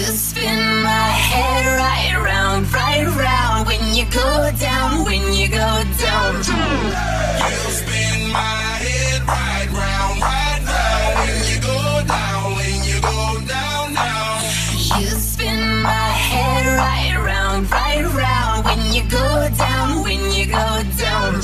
You spin my head right round when you go down, when you go down. You spin my head right round when you go down, when you go down, down. You spin my head right round when you go down, when you go down.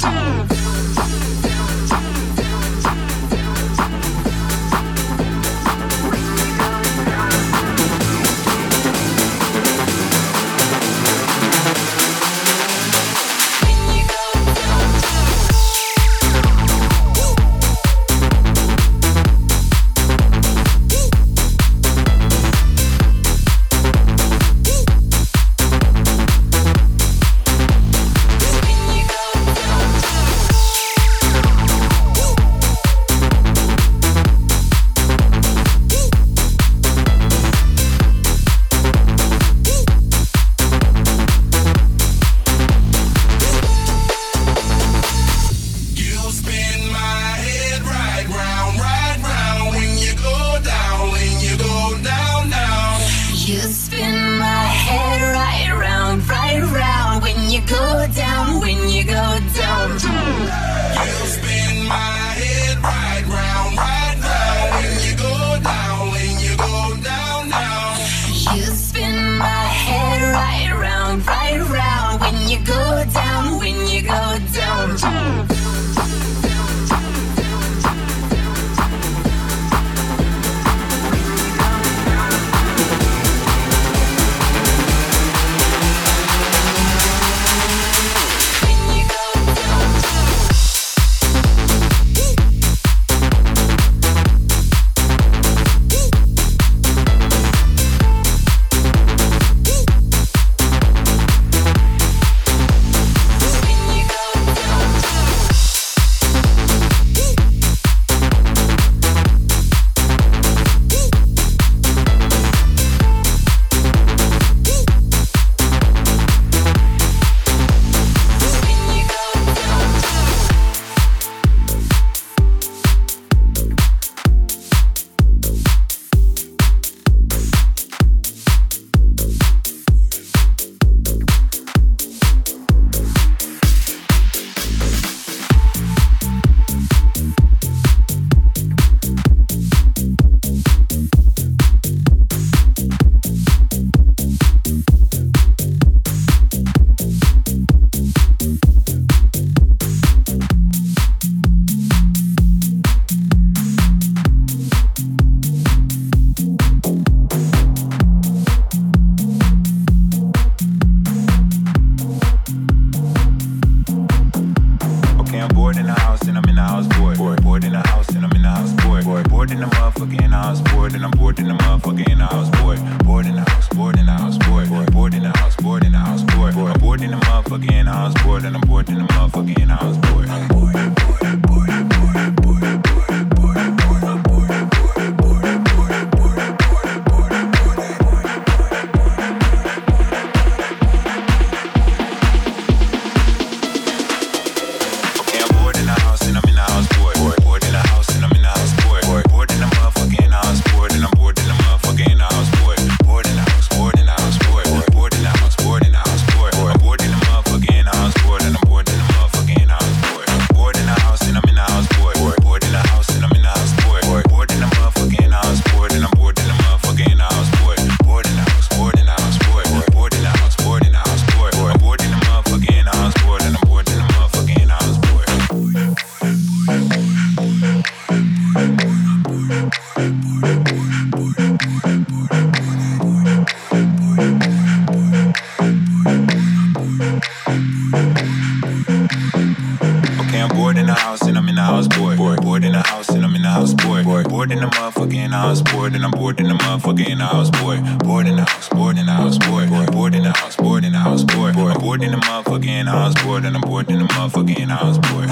Bored in the house, bored in the motherfucking house, bored, and I'm bored in the motherfucking house, bored.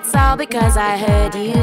it's all because I heard you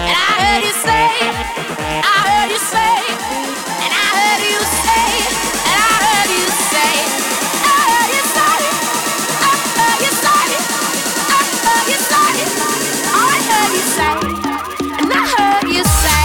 and I heard you say, I heard you say, and I heard you say, and I heard you say, I heard you say, I heard you say, I heard you say, I heard you say, and I heard you say.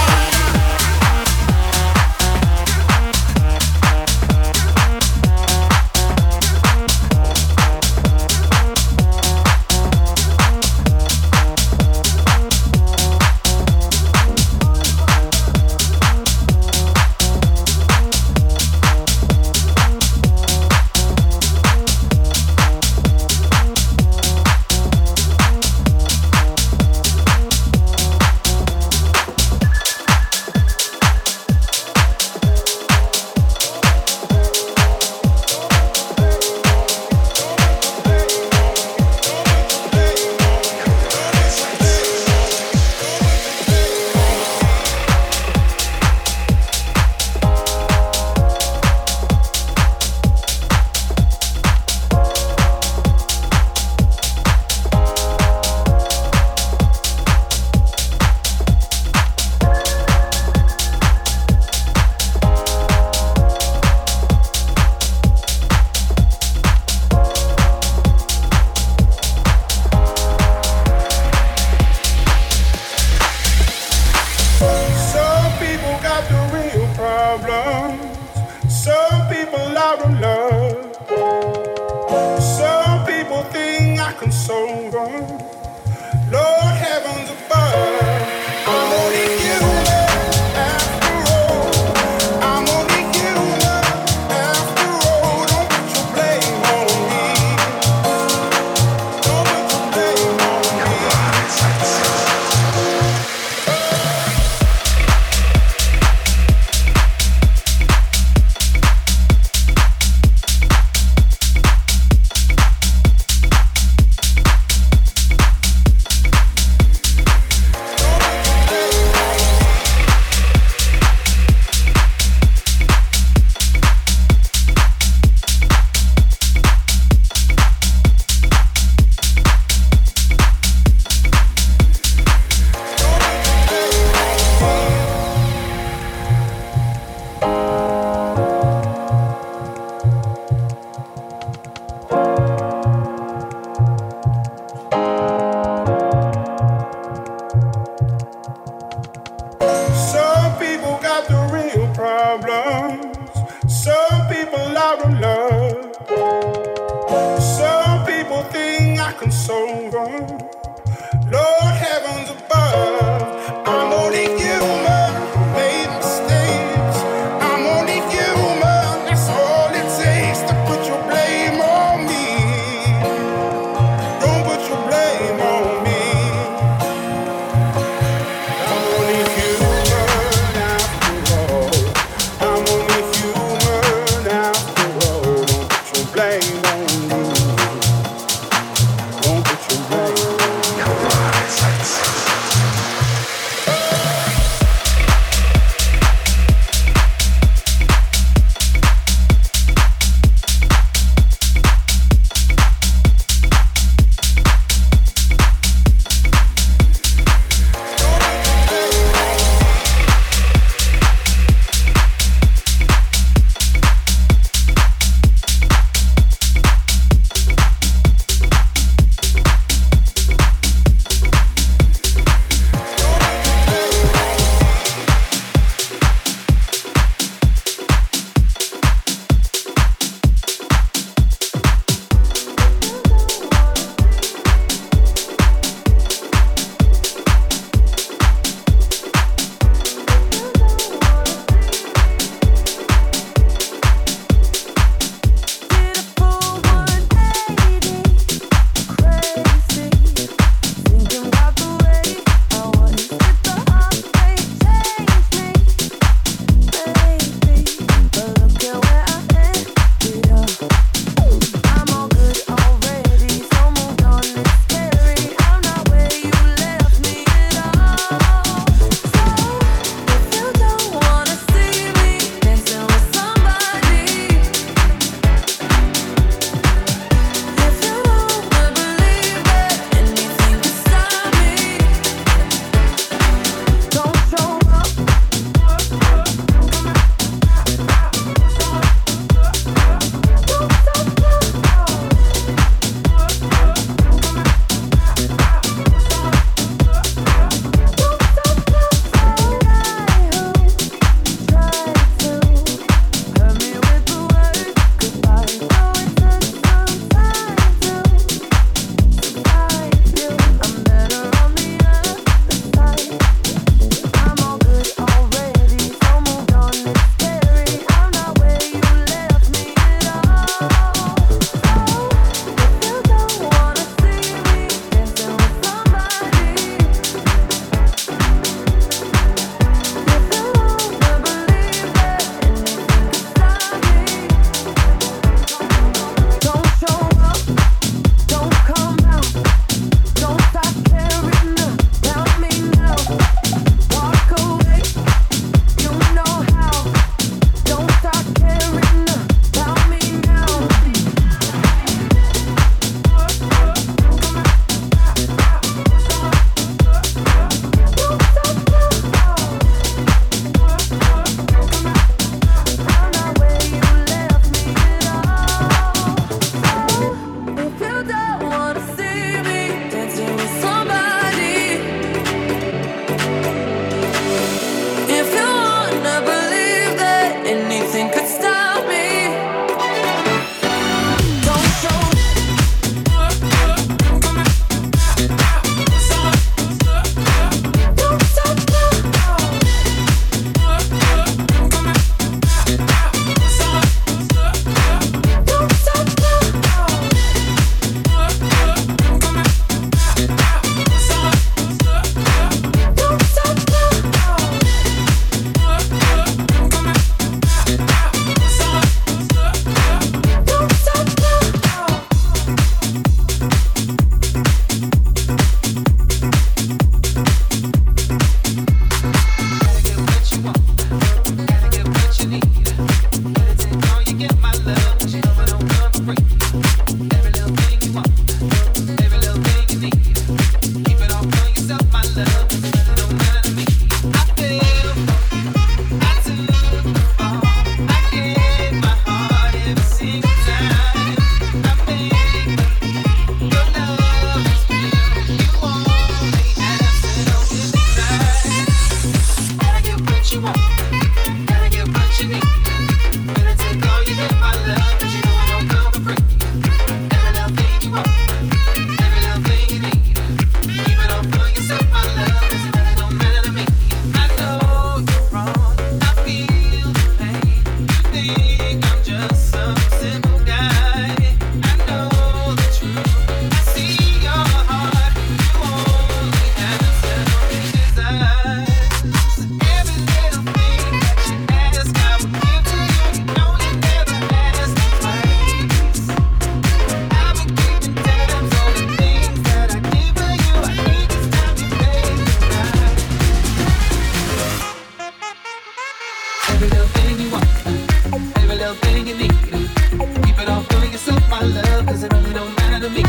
love, cause it really don't matter to me.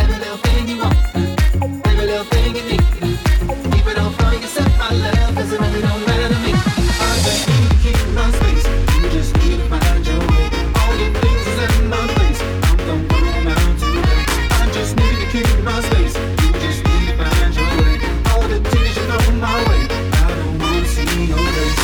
Every little thing you want, every little thing you need, keep it all for yourself, my love, cause it really don't matter to me. I just need to keep my space, you just need to find your way. All your things is in my place, I'm gonna put them out today. I just need to keep my space, you just need to find your way. All the tears you throw my way, I don't wanna see your face.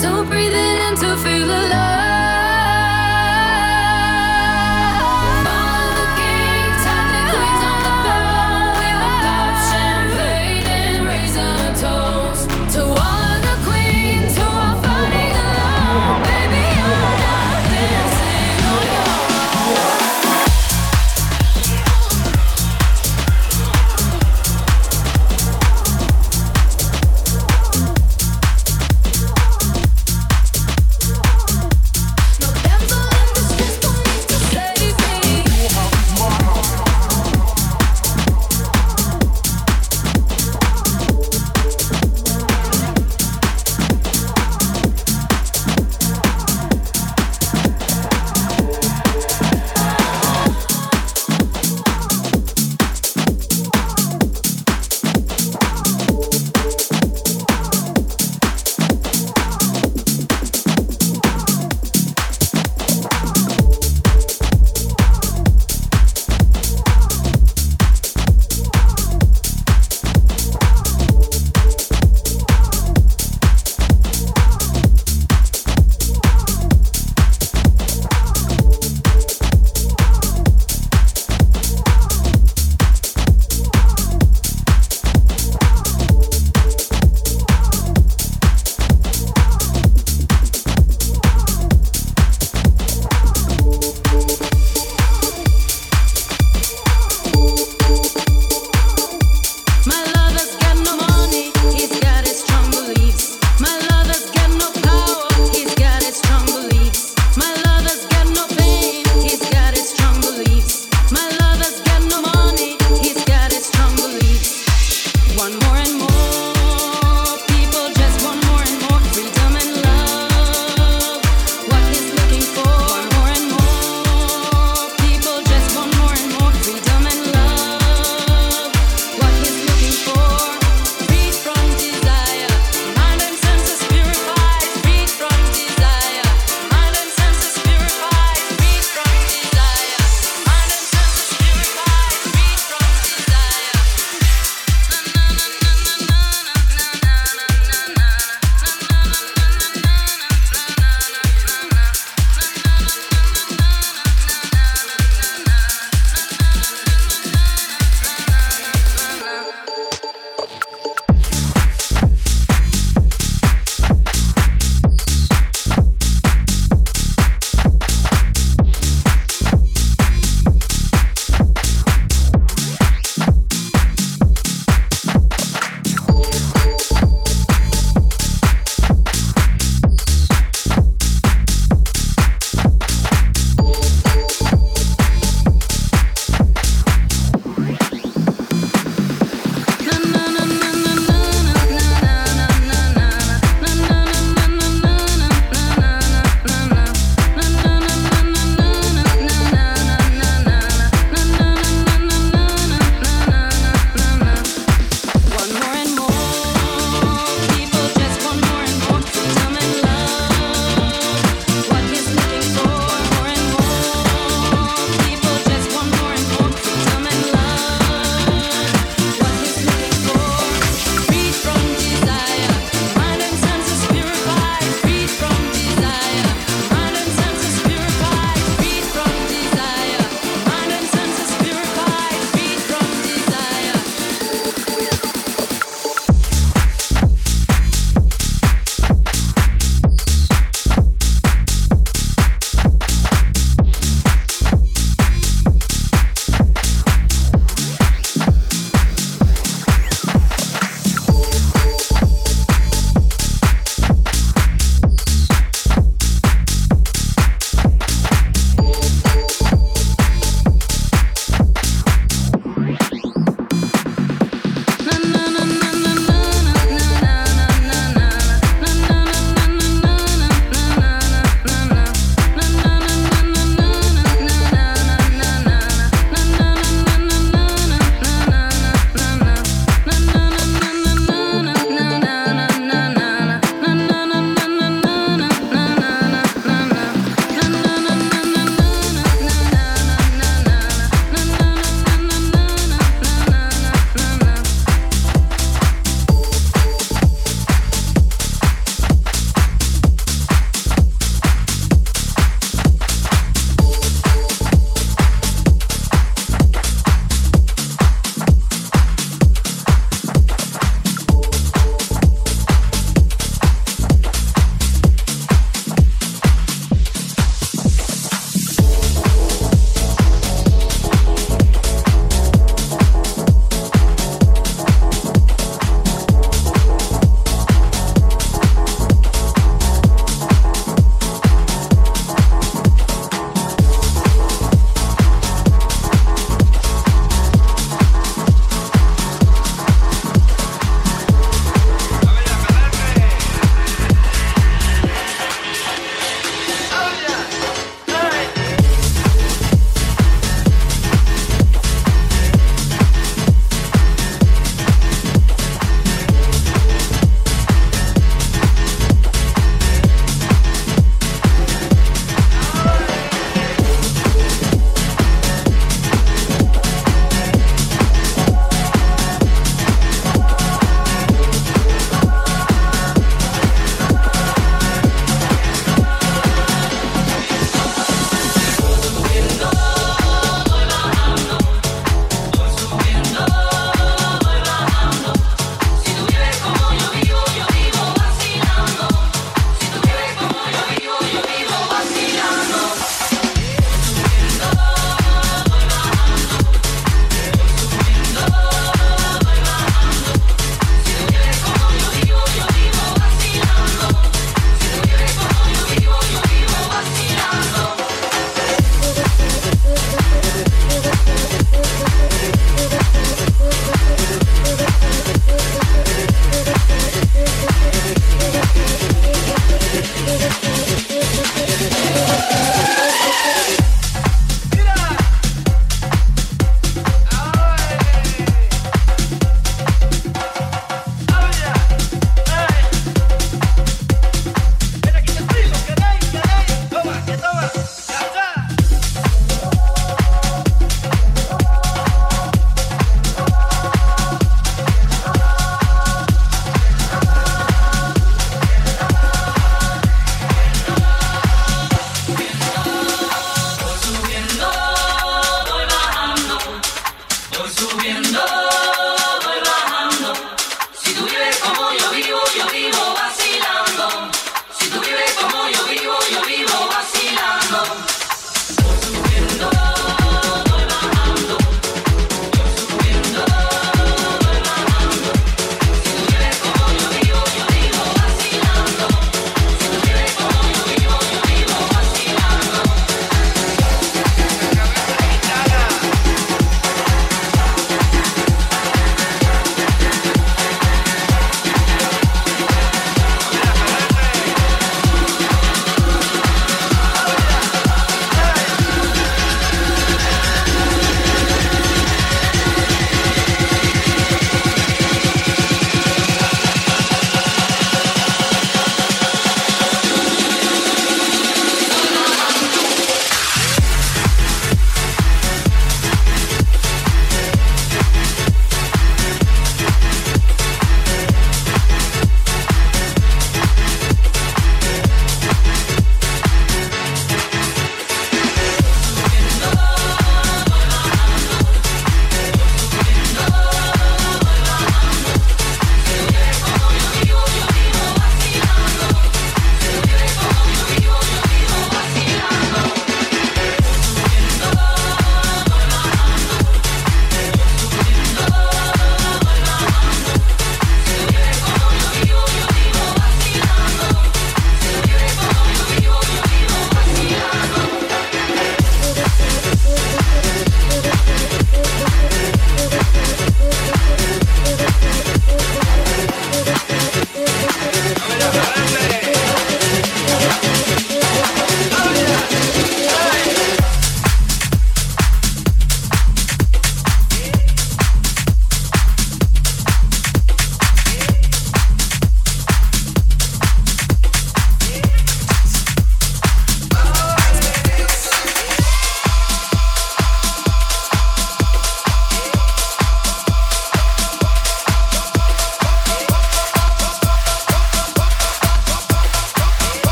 So breathe it in to feel alive.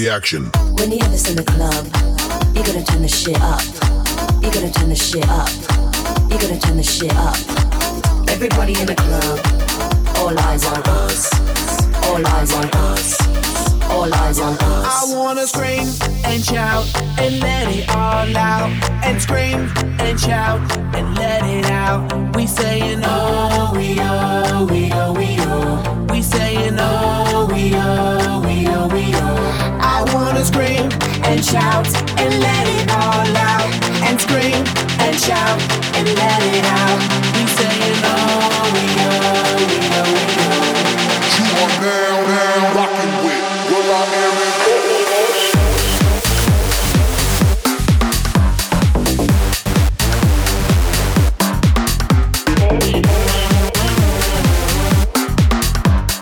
the action. When you have this in the club, you're gonna turn the shit up. You're gonna turn the shit up. You're gonna turn the shit up. Everybody in the club, all eyes on us. All eyes on us. All eyes on us. I wanna scream and shout and let it all out. And scream and shout and let it out. We saying oh, we oh, we oh, we oh. We saying oh, we oh, we oh, we oh. I wanna scream and shout and let it all out. And scream and shout and let it out. We saying oh, we oh, we oh, we oh. You are now, now rocking with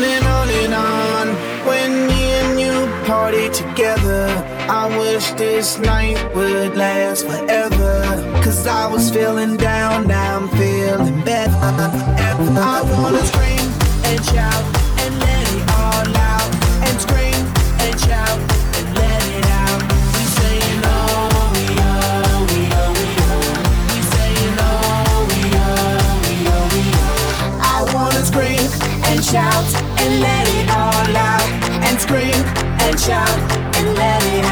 Will I Am and Courtney Bush. This night would last forever. Cause I was feeling down, now I'm feeling better. I wanna scream and shout and let it all out. And scream and shout and let it out. We saying oh, we oh, we oh, we oh. We saying oh, we oh, we oh, we oh. I wanna scream and shout and let it all out. And scream and shout and let it out.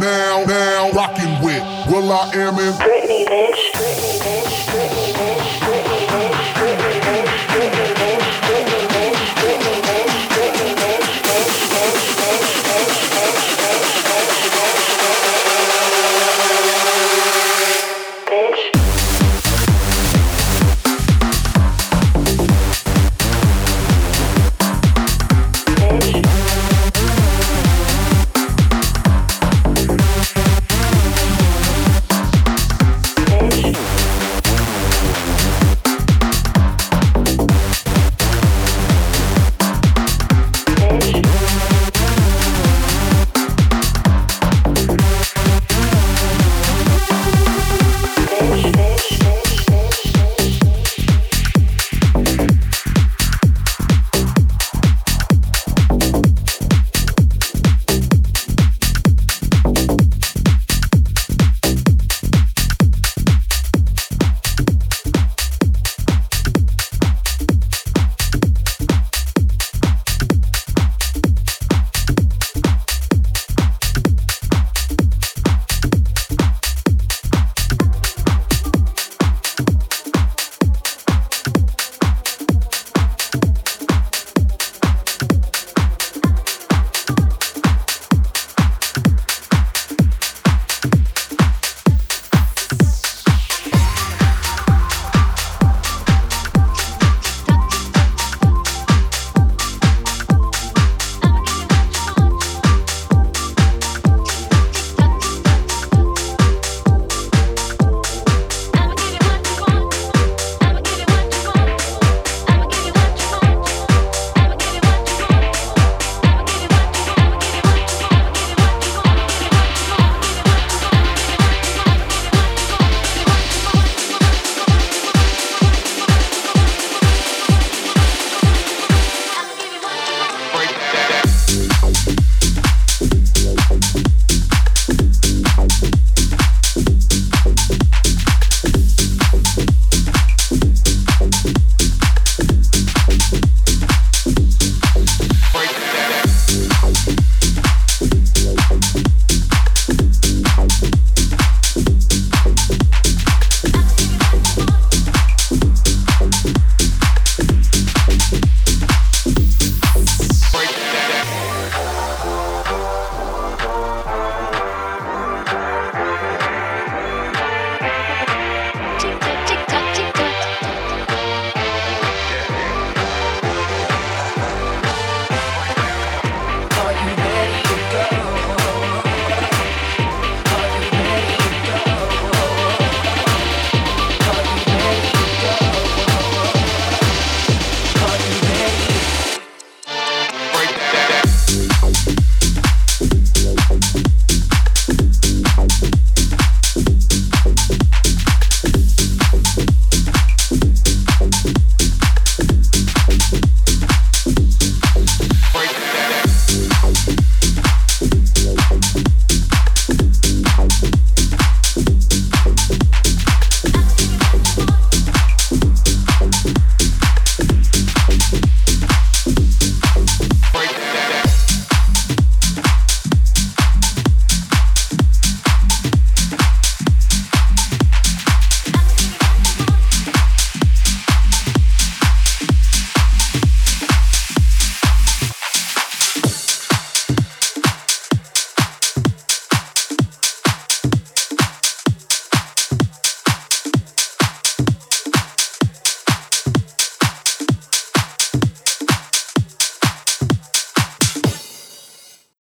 Now, now, rocking with Will I Am and Courtney Bush. Courtney Bush. Courtney Bush. Courtney Bush. Courtney Bush. Courtney Bush. Courtney Bush. Courtney Bush. Courtney Bush. Courtney Bush. Courtney Bush.